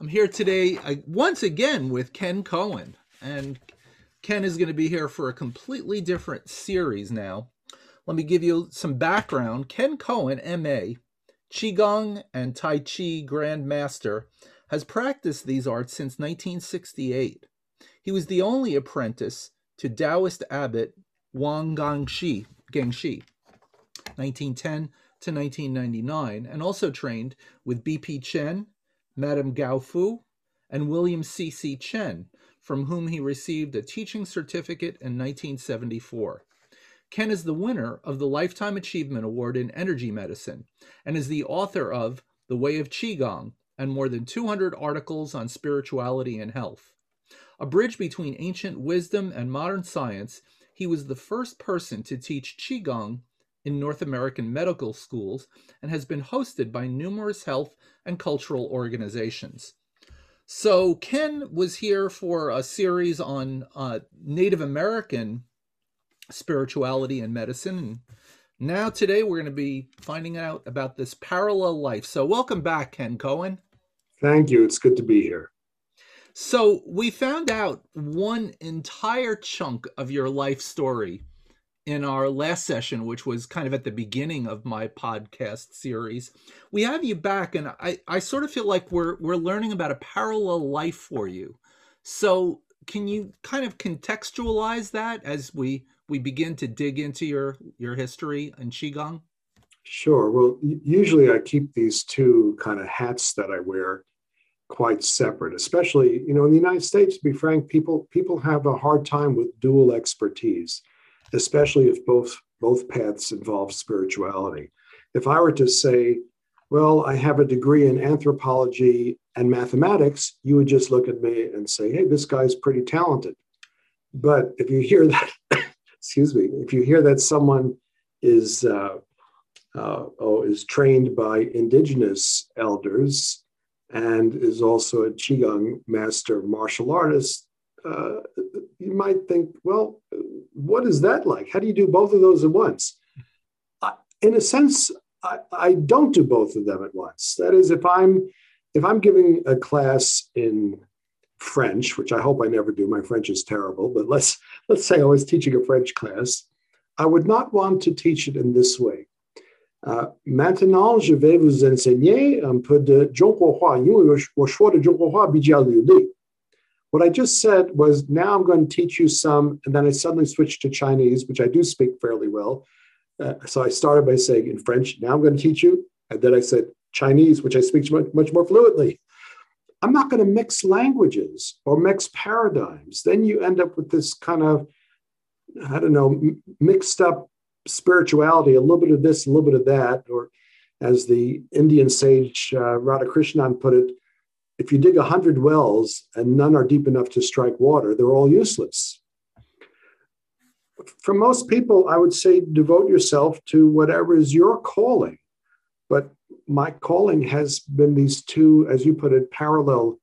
I'm here today once again with Ken Cohen, and Ken is going to be here for a completely different series now. Let me give you some background. Ken Cohen, M.A., Qigong and Tai Chi Grand Master, has practiced these arts since 1968. He was the only apprentice to Taoist abbot Wang Gangshi, 1910 to 1999, and also trained with BP Chen, Madame Gao Fu, and William C.C. Chen, from whom he received a teaching certificate in 1974. Ken is the winner of the Lifetime Achievement Award in Energy Medicine and is the author of The Way of Qigong and more than 200 articles on spirituality and health. A bridge between ancient wisdom and modern science, he was the first person to teach Qigong in North American medical schools and has been hosted by numerous health and cultural organizations. So Ken was here for a series on Native American spirituality and medicine. And now today we're going to be finding out about this parallel life. So welcome back, Ken Cohen. Thank you. It's good to be here. So we found out one entire chunk of your life story in our last session, which was kind of at the beginning of my podcast series. We have you back, and I sort of feel like we're learning about a parallel life for you. So can you kind of contextualize that as we begin to dig into your history in Qigong? Sure. Well, usually I keep these two kind of hats that I wear quite separate, especially, you know, in the United States, to be frank, people have a hard time with dual expertise, especially if both paths involve spirituality. If I were to say, well, I have a degree in anthropology and mathematics, you would just look at me and say, hey, this guy's pretty talented. But if you hear that, if you hear that someone is trained by indigenous elders and is also a Qigong master martial artist, you might think, well, what is that like? How do you do both of those at once? I don't do both of them at once. That is, if I'm giving a class in French, which I hope I never do, my French is terrible, but let's say I was teaching a French class, I would not want to teach it in this way. Maintenant, je vais vous enseigner un peu de Zhongguohua. What I just said was, now I'm going to teach you some, and then I suddenly switched to Chinese, which I do speak fairly well. So I started by saying in French, now I'm going to teach you. And then I said Chinese, which I speak much more fluently. I'm not going to mix languages or mix paradigms. Then you end up with this kind of, I don't know, mixed up spirituality, a little bit of this, a little bit of that. Or as the Indian sage Radhakrishnan put it, if you dig 100 wells and none are deep enough to strike water, they're all useless. For most people, I would say devote yourself to whatever is your calling. But my calling has been these two, as you put it, parallel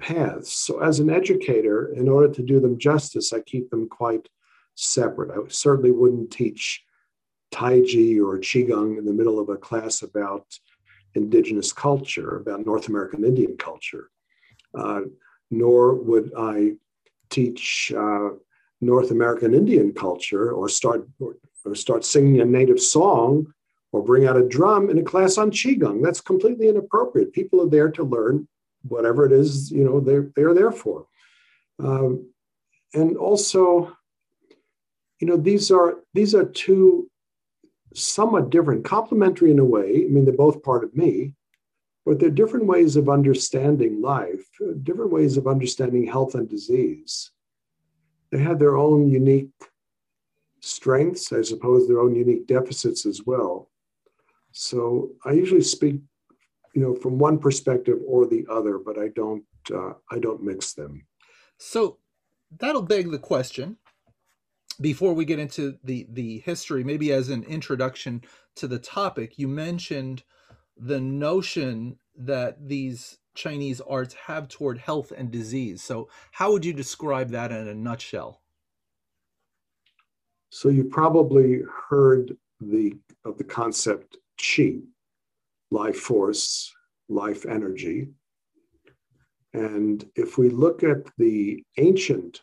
paths. So as an educator, in order to do them justice, I keep them quite separate. I certainly wouldn't teach Tai Chi or Qigong in the middle of a class about indigenous culture, about North American Indian culture, nor would I teach North American Indian culture or start singing a native song or bring out a drum in a class on Qigong. That's completely inappropriate. People are there to learn whatever it is, you know, they're there for. And also, you know, these are two somewhat different, complementary in a way. I mean, they're both part of me, but they're different ways of understanding life, different ways of understanding health and disease. They have their own unique strengths, I suppose, their own unique deficits as well. So I usually speak from one perspective or the other, but I don't mix them. So that'll beg the question, before we get into the history, maybe as an introduction to the topic, you mentioned the notion that these Chinese arts have toward health and disease. So how would you describe that in a nutshell? So you probably heard of the concept qi, life force, life energy. And if we look at the ancient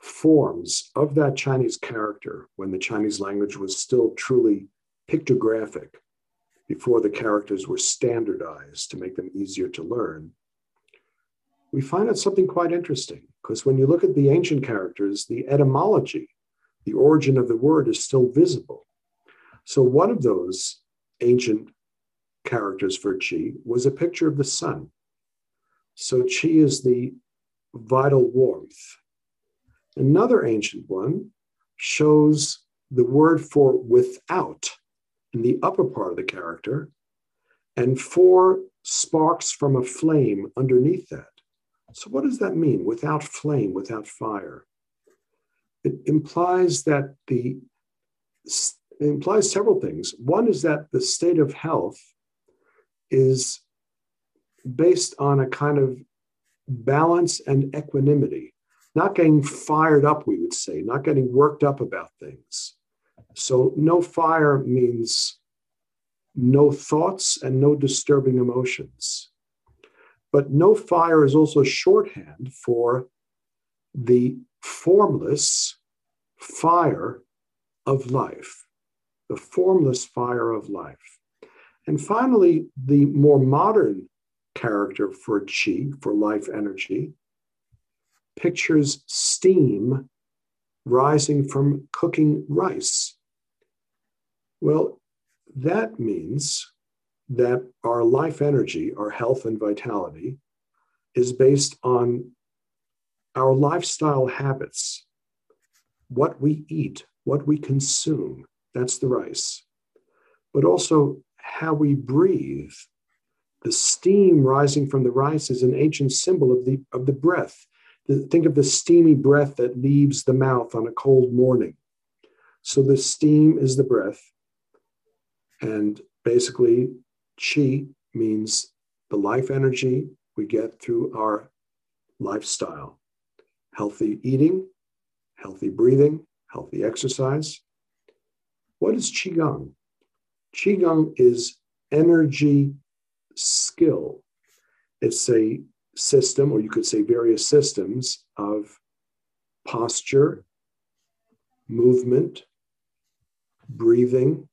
forms of that Chinese character, when the Chinese language was still truly pictographic, before the characters were standardized to make them easier to learn, we find out something quite interesting, because when you look at the ancient characters, the etymology, the origin of the word, is still visible. So one of those ancient characters for qi was a picture of the sun. So qi is the vital warmth. Another ancient one shows the word for without in the upper part of the character, and 4 sparks from a flame underneath that. So what does that mean? Without flame, without fire. It implies several things. One is that the state of health is based on a kind of balance and equanimity, not getting fired up, we would say, not getting worked up about things. So no fire means no thoughts and no disturbing emotions. But no fire is also shorthand for the formless fire of life, the formless fire of life. And finally, the more modern character for qi, for life energy, pictures steam rising from cooking rice. Well, that means that our life energy, our health and vitality, is based on our lifestyle habits, what we eat, what we consume, that's the rice, but also how we breathe. The steam rising from the rice is an ancient symbol of the breath. Think of the steamy breath that leaves the mouth on a cold morning. So the steam is the breath. And basically, qi means the life energy we get through our lifestyle. Healthy eating, healthy breathing, healthy exercise. What is qigong? Qigong is energy skill. It's a system, or you could say various systems, of posture, movement, breathing,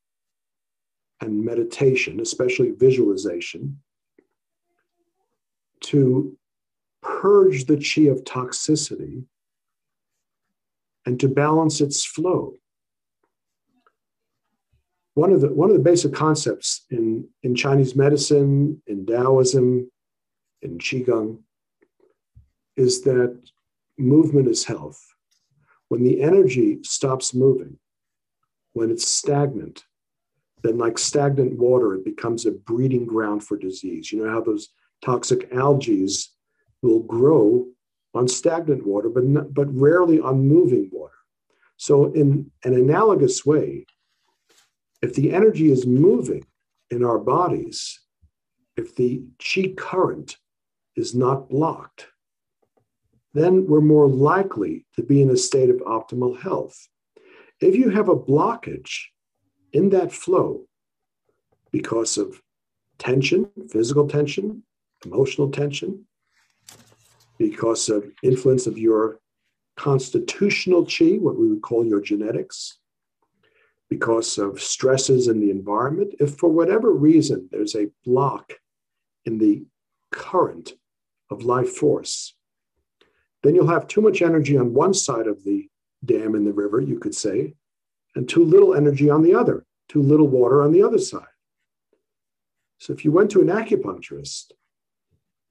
and meditation, especially visualization, to purge the qi of toxicity and to balance its flow. One of the basic concepts in Chinese medicine, in Taoism, in qigong, is that movement is health. When the energy stops moving, when it's stagnant, then like stagnant water, it becomes a breeding ground for disease. You know how those toxic algae will grow on stagnant water, but rarely on moving water. So in an analogous way, if the energy is moving in our bodies, if the qi current is not blocked, then we're more likely to be in a state of optimal health. If you have a blockage in that flow because of tension, physical tension, emotional tension, because of influence of your constitutional qi, what we would call your genetics, because of stresses in the environment, if for whatever reason there's a block in the current of life force, then you'll have too much energy on one side of the dam in the river, you could say, and too little energy on the other, too little water on the other side. So if you went to an acupuncturist,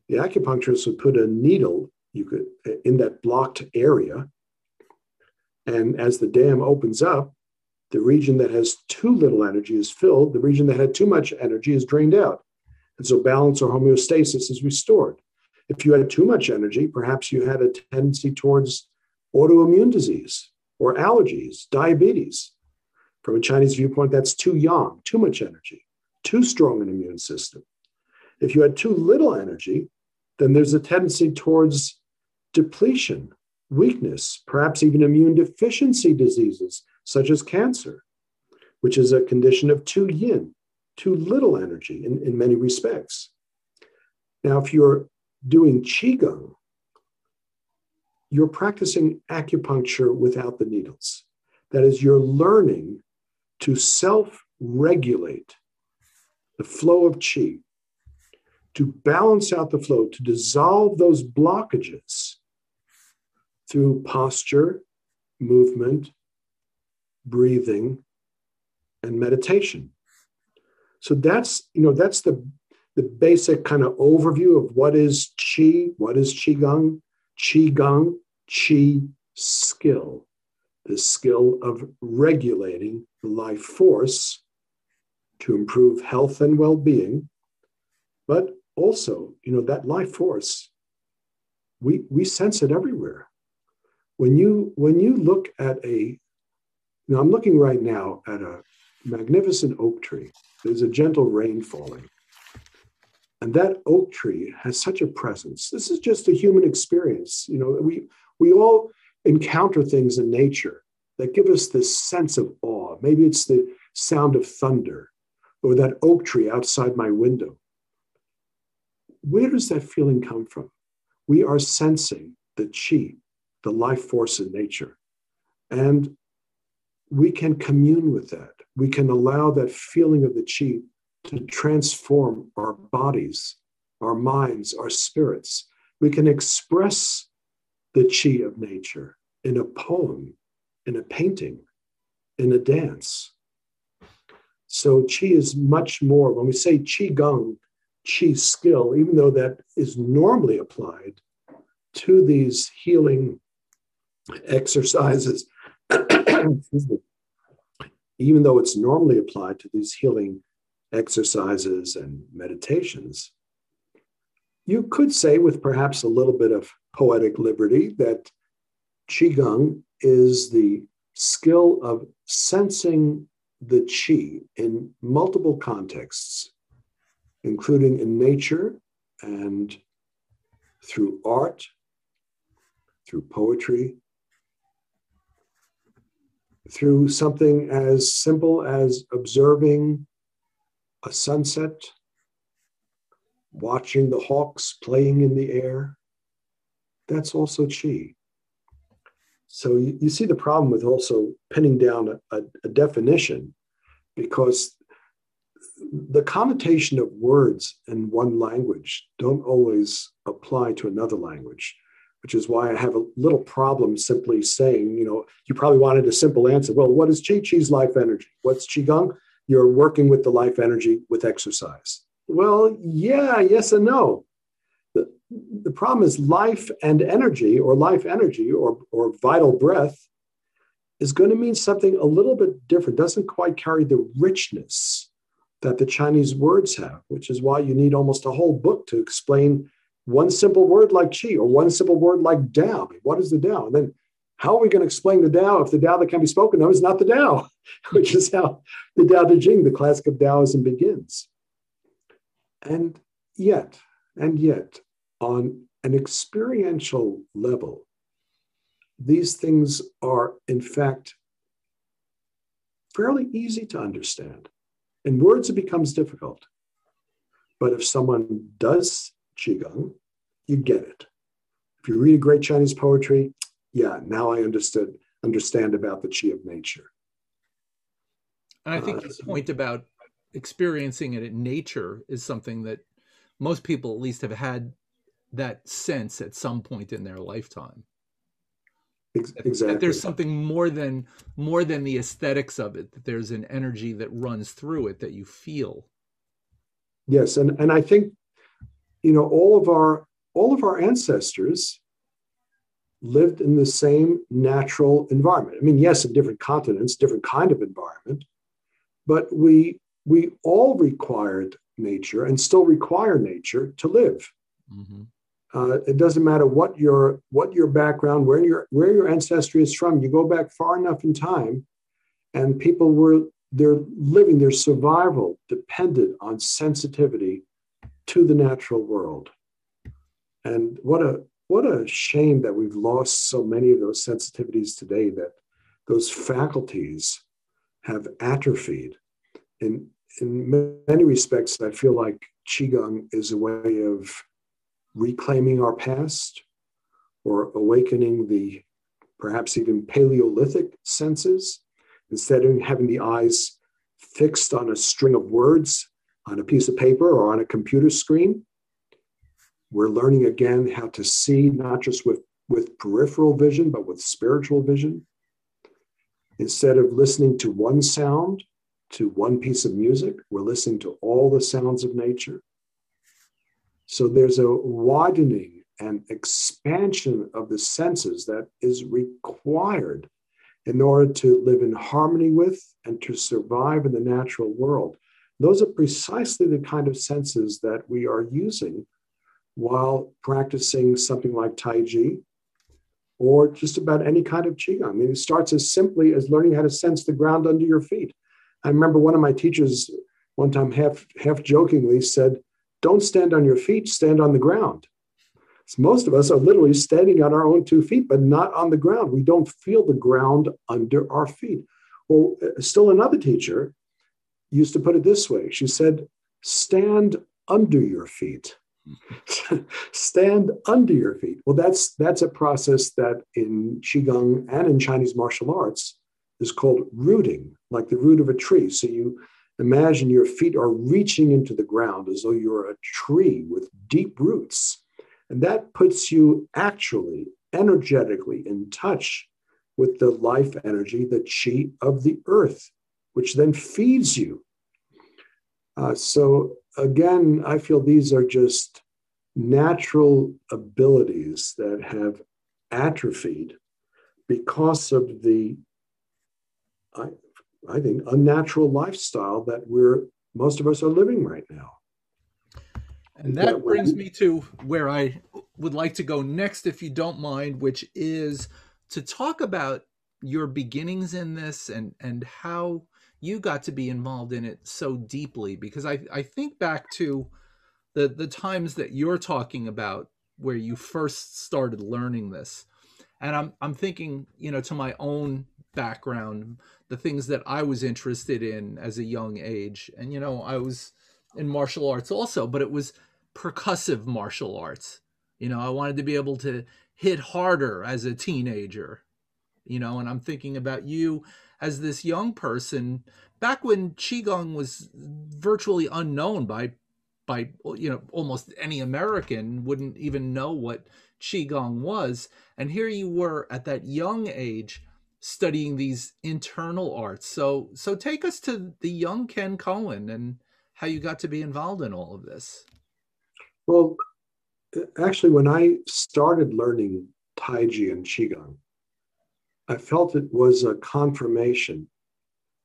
the acupuncturist would put a needle in that blocked area. And as the dam opens up, the region that has too little energy is filled. The region that had too much energy is drained out. And so balance or homeostasis is restored. If you had too much energy, perhaps you had a tendency towards autoimmune disease or allergies, diabetes. From a Chinese viewpoint, that's too yang, too much energy, too strong an immune system. If you had too little energy, then there's a tendency towards depletion, weakness, perhaps even immune deficiency diseases, such as cancer, which is a condition of too yin, too little energy in many respects. Now, if you're doing Qigong, you're practicing acupuncture without the needles. That is, you're learning to self-regulate the flow of qi, to balance out the flow, to dissolve those blockages through posture, movement, breathing, and meditation. So that's the basic kind of overview of what is qi, what is qigong, qigong, qi skill, the skill of regulating the life force to improve health and well-being. But also, that life force, we sense it everywhere. When you look at I'm looking right now at a magnificent oak tree. There's a gentle rain falling. And that oak tree has such a presence. This is just a human experience. We all encounter things in nature that give us this sense of awe. Maybe it's the sound of thunder or that oak tree outside my window. Where does that feeling come from? We are sensing the qi, the life force in nature. And we can commune with that. We can allow that feeling of the qi to transform our bodies, our minds, our spirits. We can express the qi of nature in a poem, in a painting, in a dance. So qi is much more, when we say qigong, qi skill, even though that is normally applied to these healing exercises, even though it's normally applied to these healing exercises and meditations, you could say with perhaps a little bit of poetic liberty that qigong is the skill of sensing the qi in multiple contexts, including in nature and through art, through poetry, through something as simple as observing a sunset, watching the hawks playing in the air. That's also qi. So you see the problem with also pinning down a definition, because the connotation of words in one language don't always apply to another language, which is why I have a little problem simply saying, you probably wanted a simple answer. Well, what is qi? Qi's life energy. What's qigong? You're working with the life energy with exercise. Well, yeah, yes and no. The problem is life and energy, or life energy or vital breath is going to mean something a little bit different, doesn't quite carry the richness that the Chinese words have, which is why you need almost a whole book to explain one simple word like qi or one simple word like Tao. What is the Tao? And then how are we going to explain the Tao if the Tao that can be spoken of is not the Tao, which is how the Tao Te Ching, the classic of Taoism, begins. And yet, on an experiential level, these things are, in fact, fairly easy to understand. In words, it becomes difficult. But if someone does qigong, you get it. If you read great Chinese poetry, yeah, now I understand about the qi of nature. And I think the point about experiencing it in nature is something that most people at least have had that sense at some point in their lifetime. Exactly. That there's something more than the aesthetics of it, that there's an energy that runs through it that you feel. Yes, and I think all of our ancestors lived in the same natural environment. I mean, yes, in different continents, different kind of environment, but we we all required nature and still require nature to live. Mm-hmm. It doesn't matter what your background, where your ancestry is from. You go back far enough in time, and people their survival depended on sensitivity to the natural world. And what a shame that we've lost so many of those sensitivities today, that those faculties have atrophied. In many respects, I feel like Qigong is a way of reclaiming our past, or awakening the perhaps even Paleolithic senses. Instead of having the eyes fixed on a string of words on a piece of paper or on a computer screen, we're learning again how to see, not just with peripheral vision, but with spiritual vision. Instead of listening to one sound, to one piece of music, we're listening to all the sounds of nature. So there's a widening and expansion of the senses that is required in order to live in harmony with and to survive in the natural world. Those are precisely the kind of senses that we are using while practicing something like Tai Chi or just about any kind of Qigong. I mean, it starts as simply as learning how to sense the ground under your feet. I remember one of my teachers one time half jokingly said, "Don't stand on your feet, stand on the ground." So most of us are literally standing on our own 2 feet, but not on the ground. We don't feel the ground under our feet. Or still another teacher used to put it this way. She said, "Stand under your feet." Stand under your feet. Well, that's a process that in Qigong and in Chinese martial arts is called rooting, like the root of a tree. So you imagine your feet are reaching into the ground as though you're a tree with deep roots. And that puts you actually, energetically in touch with the life energy, the qi of the earth, which then feeds you. So again, I feel these are just natural abilities that have atrophied because of the, I think, unnatural lifestyle that most of us are living right now. And that brings me to where I would like to go next, if you don't mind, which is to talk about your beginnings in this and how you got to be involved in it so deeply. Because I think back to the times that you're talking about where you first started learning this. And I'm thinking, you know, to my own background, the things that I was interested in as a young age. And, you know, I was in martial arts also, but it was percussive martial arts. You know, I wanted to be able to hit harder as a teenager, you know, and I'm thinking about you as this young person back when Qigong was virtually unknown by, you know, almost any American wouldn't even know what Qigong was. And here you were at that young age studying these internal arts. So take us to the young Ken Cohen and how you got to be involved in all of this. Well, actually, when I started learning Tai Chi and Qigong, I felt it was a confirmation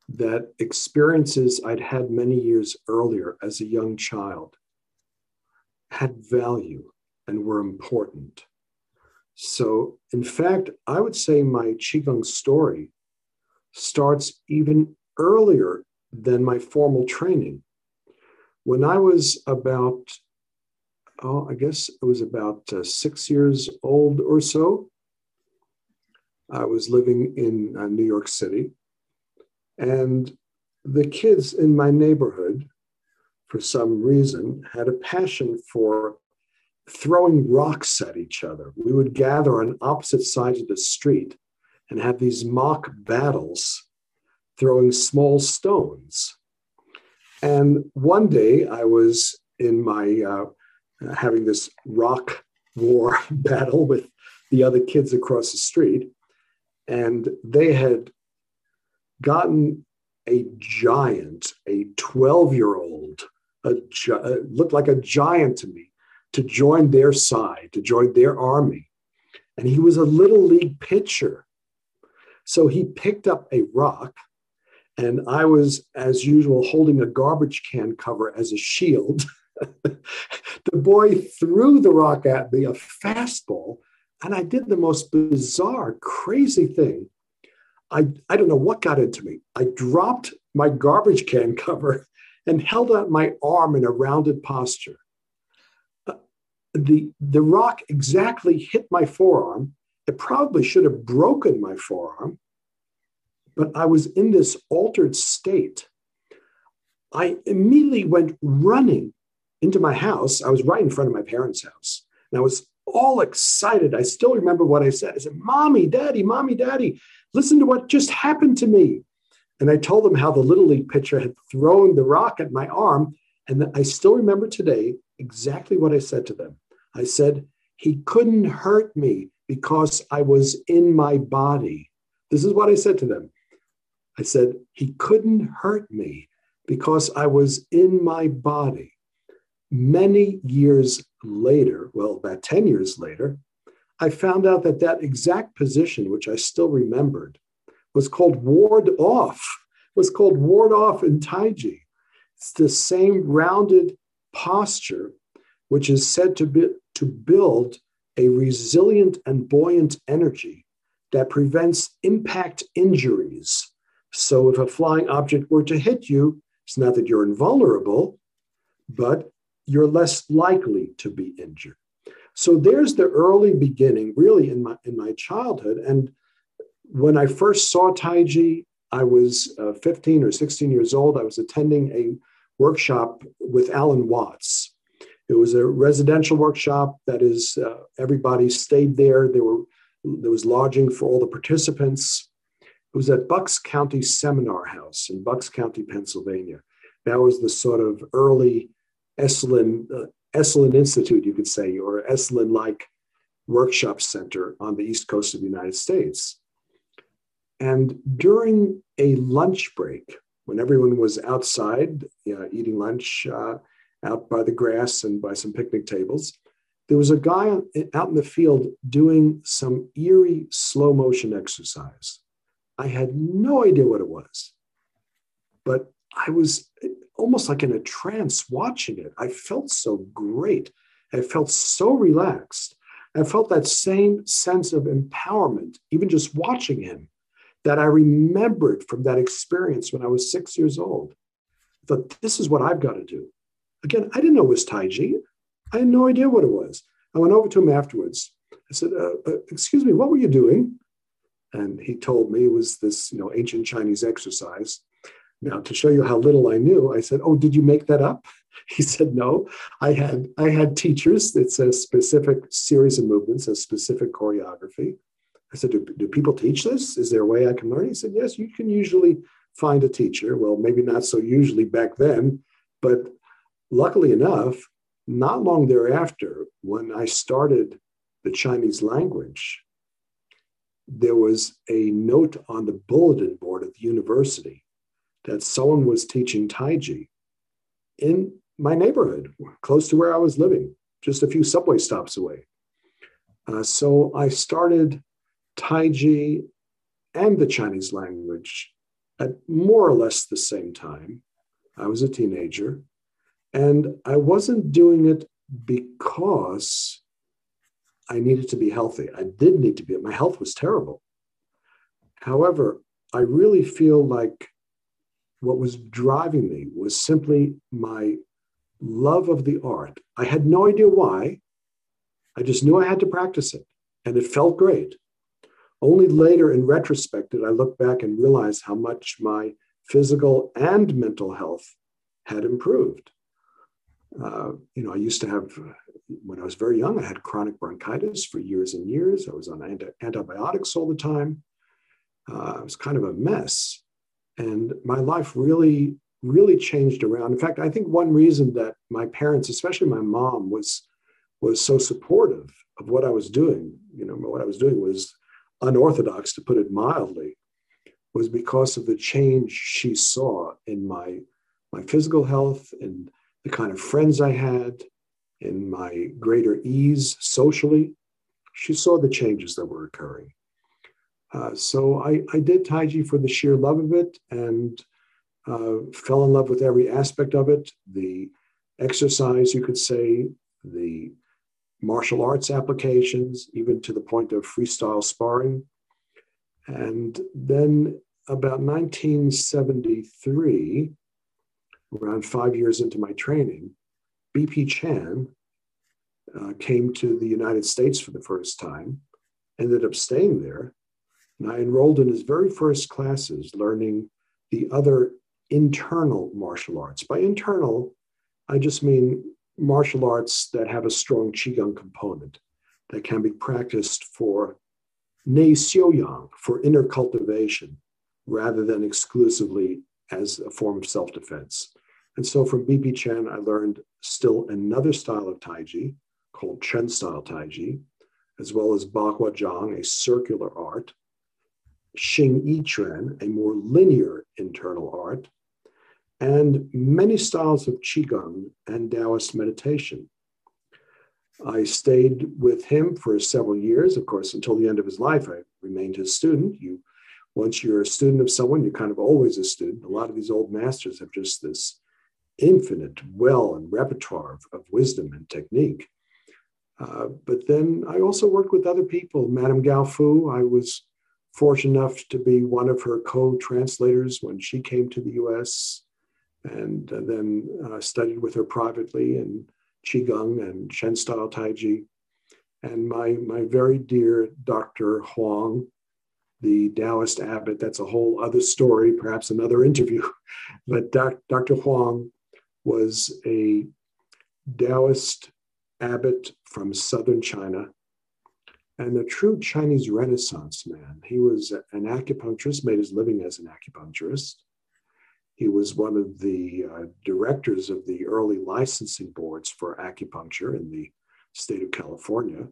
that experiences I'd had many years earlier as a young child had value and were important. So, in fact, I would say my Qigong story starts even earlier than my formal training. When I was about, I guess it was about 6 years old or so, I was living in New York City. And the kids in my neighborhood, for some reason, had a passion for throwing rocks at each other. We would gather on opposite sides of the street and have these mock battles, throwing small stones. And one day I was in my, having this rock war battle with the other kids across the street, and they had gotten a giant, a 12-year-old, looked like a giant to me, to join their side, to join their army. And he was a little league pitcher. So he picked up a rock And I was, as usual, holding a garbage can cover as a shield. The boy threw the rock at me, a fastball, and I did the most bizarre, crazy thing. I don't know what got into me. I dropped my garbage can cover and held out my arm in a rounded posture. The rock exactly hit my forearm. It probably should have broken my forearm, but I was in this altered state. I immediately went running into my house. I was right in front of my parents' house, and I was all excited. I still remember what I said. I said, Mommy, Daddy, listen to what just happened to me. And I told them how the Little League pitcher had thrown the rock at my arm. And I still remember today exactly what I said to them. I said, he couldn't hurt me because I was in my body. This is what I said to them. I said, he couldn't hurt me because I was in my body. Many years later, well, about 10 years later, I found out that that exact position, which I still remembered, was called ward off, in Taiji. It's the same rounded posture, which is said to build a resilient and buoyant energy that prevents impact injuries. So if a flying object were to hit you, it's not that you're invulnerable, but you're less likely to be injured. So there's the early beginning, really, in my childhood. And when I first saw Taiji, I was 15 or 16 years old. I was attending a workshop with Alan Watts. It was a residential workshop. That is, everybody stayed there. There was lodging for all the participants. It was at Bucks County Seminar House in Bucks County, Pennsylvania. That was the sort of early Esalen Institute, you could say, or Esalen-like workshop center on the East Coast of the United States. And during a lunch break, when everyone was outside eating lunch out by the grass and by some picnic tables, there was a guy out in the field doing some eerie slow motion exercise. I had no idea what it was, but I was almost like in a trance watching it. I felt so great. I felt so relaxed. I felt that same sense of empowerment, even just watching him, that I remembered from that experience when I was 6 years old. I thought, this is what I've got to do. Again, I didn't know it was Taiji. I had no idea what it was. I went over to him afterwards. I said, excuse me, what were you doing? And he told me it was this ancient Chinese exercise. Now, to show you how little I knew, I said, oh, did you make that up? He said, no, I had teachers. It's a specific series of movements, a specific choreography. I said, do people teach this? Is there a way I can learn? He said, yes, you can usually find a teacher. Well, maybe not so usually back then, but luckily enough, not long thereafter, when I started the Chinese language, there was a note on the bulletin board at the university that someone was teaching Taiji in my neighborhood, close to where I was living, just a few subway stops away. So I started Taiji and the Chinese language at more or less the same time. I was a teenager, and I wasn't doing it because I needed to be healthy. I did need to be. My health was terrible. However, I really feel like what was driving me was simply my love of the art. I had no idea why. I just knew I had to practice it, and it felt great. Only later, in retrospect, did I look back and realize how much my physical and mental health had improved. I used to have, when I was very young, I had chronic bronchitis for years and years. I was on antibiotics all the time. I was kind of a mess. And my life really, really changed around. In fact, I think one reason that my parents, especially my mom, was so supportive of what I was doing, what I was doing was unorthodox, to put it mildly, was because of the change she saw in my physical health, and the kind of friends I had, in my greater ease socially. She saw the changes that were occurring. So I did Tai Chi for the sheer love of it, and fell in love with every aspect of it. The exercise, you could say, the martial arts applications, even to the point of freestyle sparring. And then about 1973, around 5 years into my training, BP Chen came to the United States for the first time, ended up staying there. And I enrolled in his very first classes, learning the other internal martial arts. By internal, I just mean martial arts that have a strong Qigong component that can be practiced for nei xiu yang, for inner cultivation, rather than exclusively as a form of self-defense. And so from BP Chen, I learned still another style of Taiji called Chen-style Taiji, as well as bagua zhang, a circular art, Xing Yi Quan, a more linear internal art, and many styles of Qigong and Taoist meditation. I stayed with him for several years, of course, until the end of his life. I remained his student. Once you're a student of someone, you're kind of always a student. A lot of these old masters have just this infinite well and repertoire of wisdom and technique. But then I also worked with other people. Madame Gao Fu, I was fortunate enough to be one of her co-translators when she came to the US, and then studied with her privately in Qigong and Shen-style Taiji. And my very dear Dr. Huang, the Taoist abbot, that's a whole other story, perhaps another interview. But Dr. Huang was a Taoist abbot from southern China and a true Chinese Renaissance man. He was an acupuncturist, made his living as an acupuncturist. He was one of the directors of the early licensing boards for acupuncture in the state of California.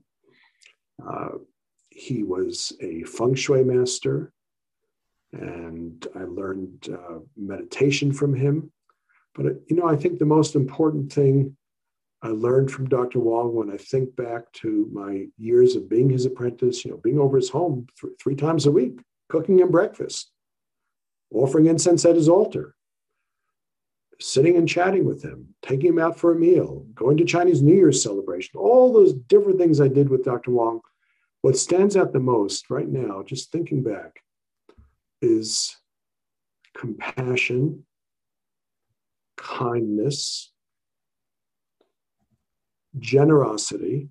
He was a feng shui master, and I learned meditation from him. But, you know, I think the most important thing I learned from Dr. Wong, when I think back to my years of being his apprentice, you know, being over his home three times a week, cooking him breakfast, offering incense at his altar, sitting and chatting with him, taking him out for a meal, going to Chinese New Year's celebration, all those different things I did with Dr. Wong. What stands out the most right now, just thinking back, is compassion, kindness, generosity,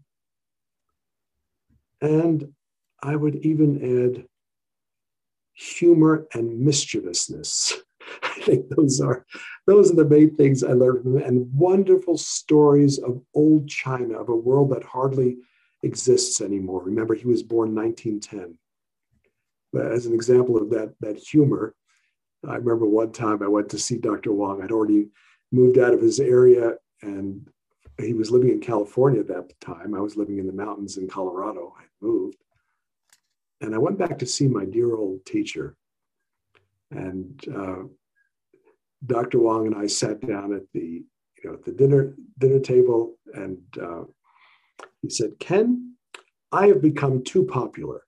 and I would even add humor and mischievousness. I think those are the main things I learned from them, and wonderful stories of old China, of a world that hardly exists anymore. Remember, he was born 1910. But as an example of that humor, I remember one time I went to see Dr. Wong. I'd already moved out of his area, and he was living in California at that time. I was living in the mountains in Colorado. I moved. And I went back to see my dear old teacher. And Dr. Wong and I sat down at the dinner table, and he said, "Ken, I have become too popular."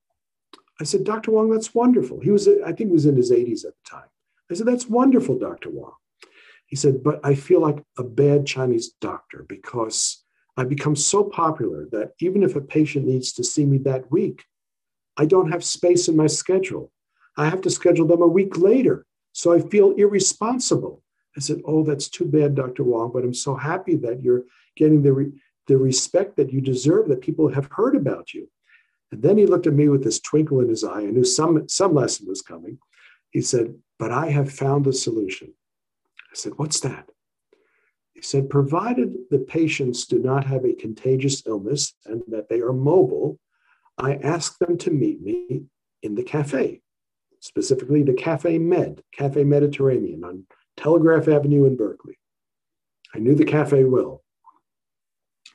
I said, "Dr. Wong, that's wonderful." I think he was in his 80s at the time. I said, "That's wonderful, Dr. Wong." He said, "But I feel like a bad Chinese doctor because I become so popular that even if a patient needs to see me that week, I don't have space in my schedule. I have to schedule them a week later. So I feel irresponsible." I said, "Oh, that's too bad, Dr. Wong, but I'm so happy that you're getting the respect that you deserve, that people have heard about you." And then he looked at me with this twinkle in his eye. I knew some lesson was coming. He said, "But I have found a solution." I said, "What's that?" He said, "Provided the patients do not have a contagious illness and that they are mobile, I ask them to meet me in the cafe, specifically the Cafe Mediterranean on Telegraph Avenue in Berkeley." I knew the cafe well.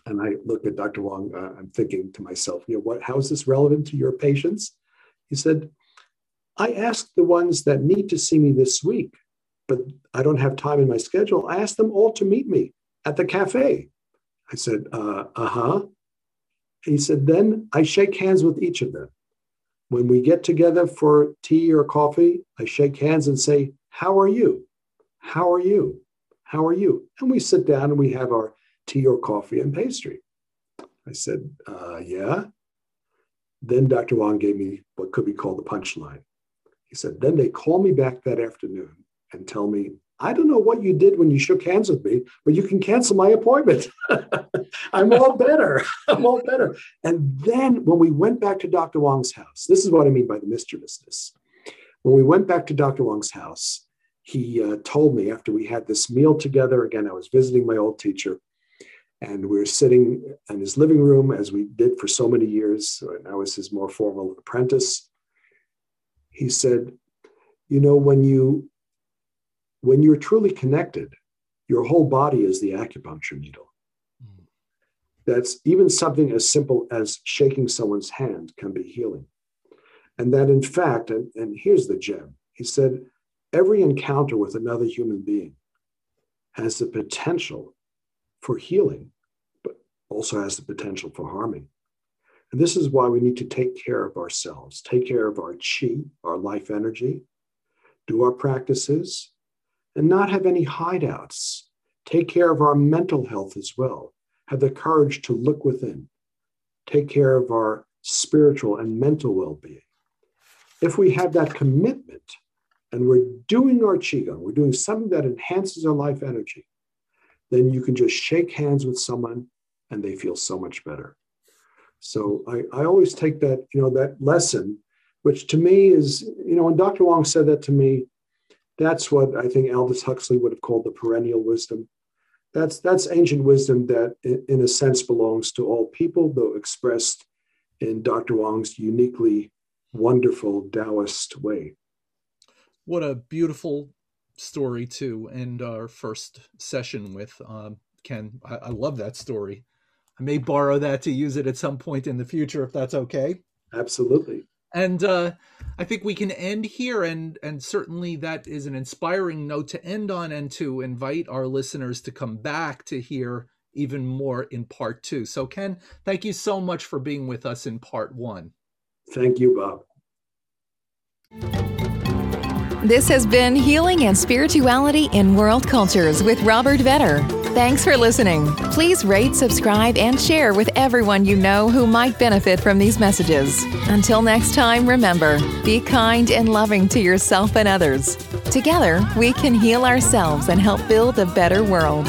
And I looked at Dr. Wong, I'm thinking to myself, you know, how is this relevant to your patients? He said, "I asked the ones that need to see me this week, but I don't have time in my schedule. I asked them all to meet me at the cafe." I said, He said, "Then I shake hands with each of them. When we get together for tea or coffee, I shake hands and say, how are you? How are you? How are you? And we sit down and we have our tea or coffee and pastry. I said, yeah. Then Dr. Wang gave me what could be called the punchline. He said, then they call me back that afternoon and tell me, I don't know what you did when you shook hands with me, but you can cancel my appointment. I'm all better. I'm all better. And then when we went back to Dr. Wang's house, this is what I mean by the mischievousness. When we went back to Dr. Wang's house, he told me after we had this meal together, again, I was visiting my old teacher, and we were sitting in his living room as we did for so many years, and I was his more formal apprentice. He said, you know, when you're truly connected, your whole body is the acupuncture needle. Mm. That's even something as simple as shaking someone's hand can be healing. And that in fact, and here's the gem, he said, every encounter with another human being has the potential for healing, but also has the potential for harming. And this is why we need to take care of ourselves, take care of our qi, our life energy, do our practices, and not have any hideouts. Take care of our mental health as well. Have the courage to look within. Take care of our spiritual and mental well-being. If we have that commitment and we're doing our Qigong, we're doing something that enhances our life energy, then you can just shake hands with someone and they feel so much better. So I always take that, you know, that lesson, which to me is, you know, when Dr. Wang said that to me, that's what I think Aldous Huxley would have called the perennial wisdom. That's ancient wisdom that in a sense belongs to all people, though expressed in Dr. Wang's uniquely wonderful Taoist way. What a beautiful story to end our first session with, Ken. I love that story. I may borrow that to use it at some point in the future, if that's okay. Absolutely. And I think we can end here, and certainly that is an inspiring note to end on, and to invite our listeners to come back to hear even more in part two. So Ken, thank you so much for being with us in part one. Thank you, Bob. This has been Healing and Spirituality in World Cultures with Robert Vetter. Thanks for listening. Please rate, subscribe, and share with everyone you know who might benefit from these messages. Until next time, remember, be kind and loving to yourself and others. Together, we can heal ourselves and help build a better world.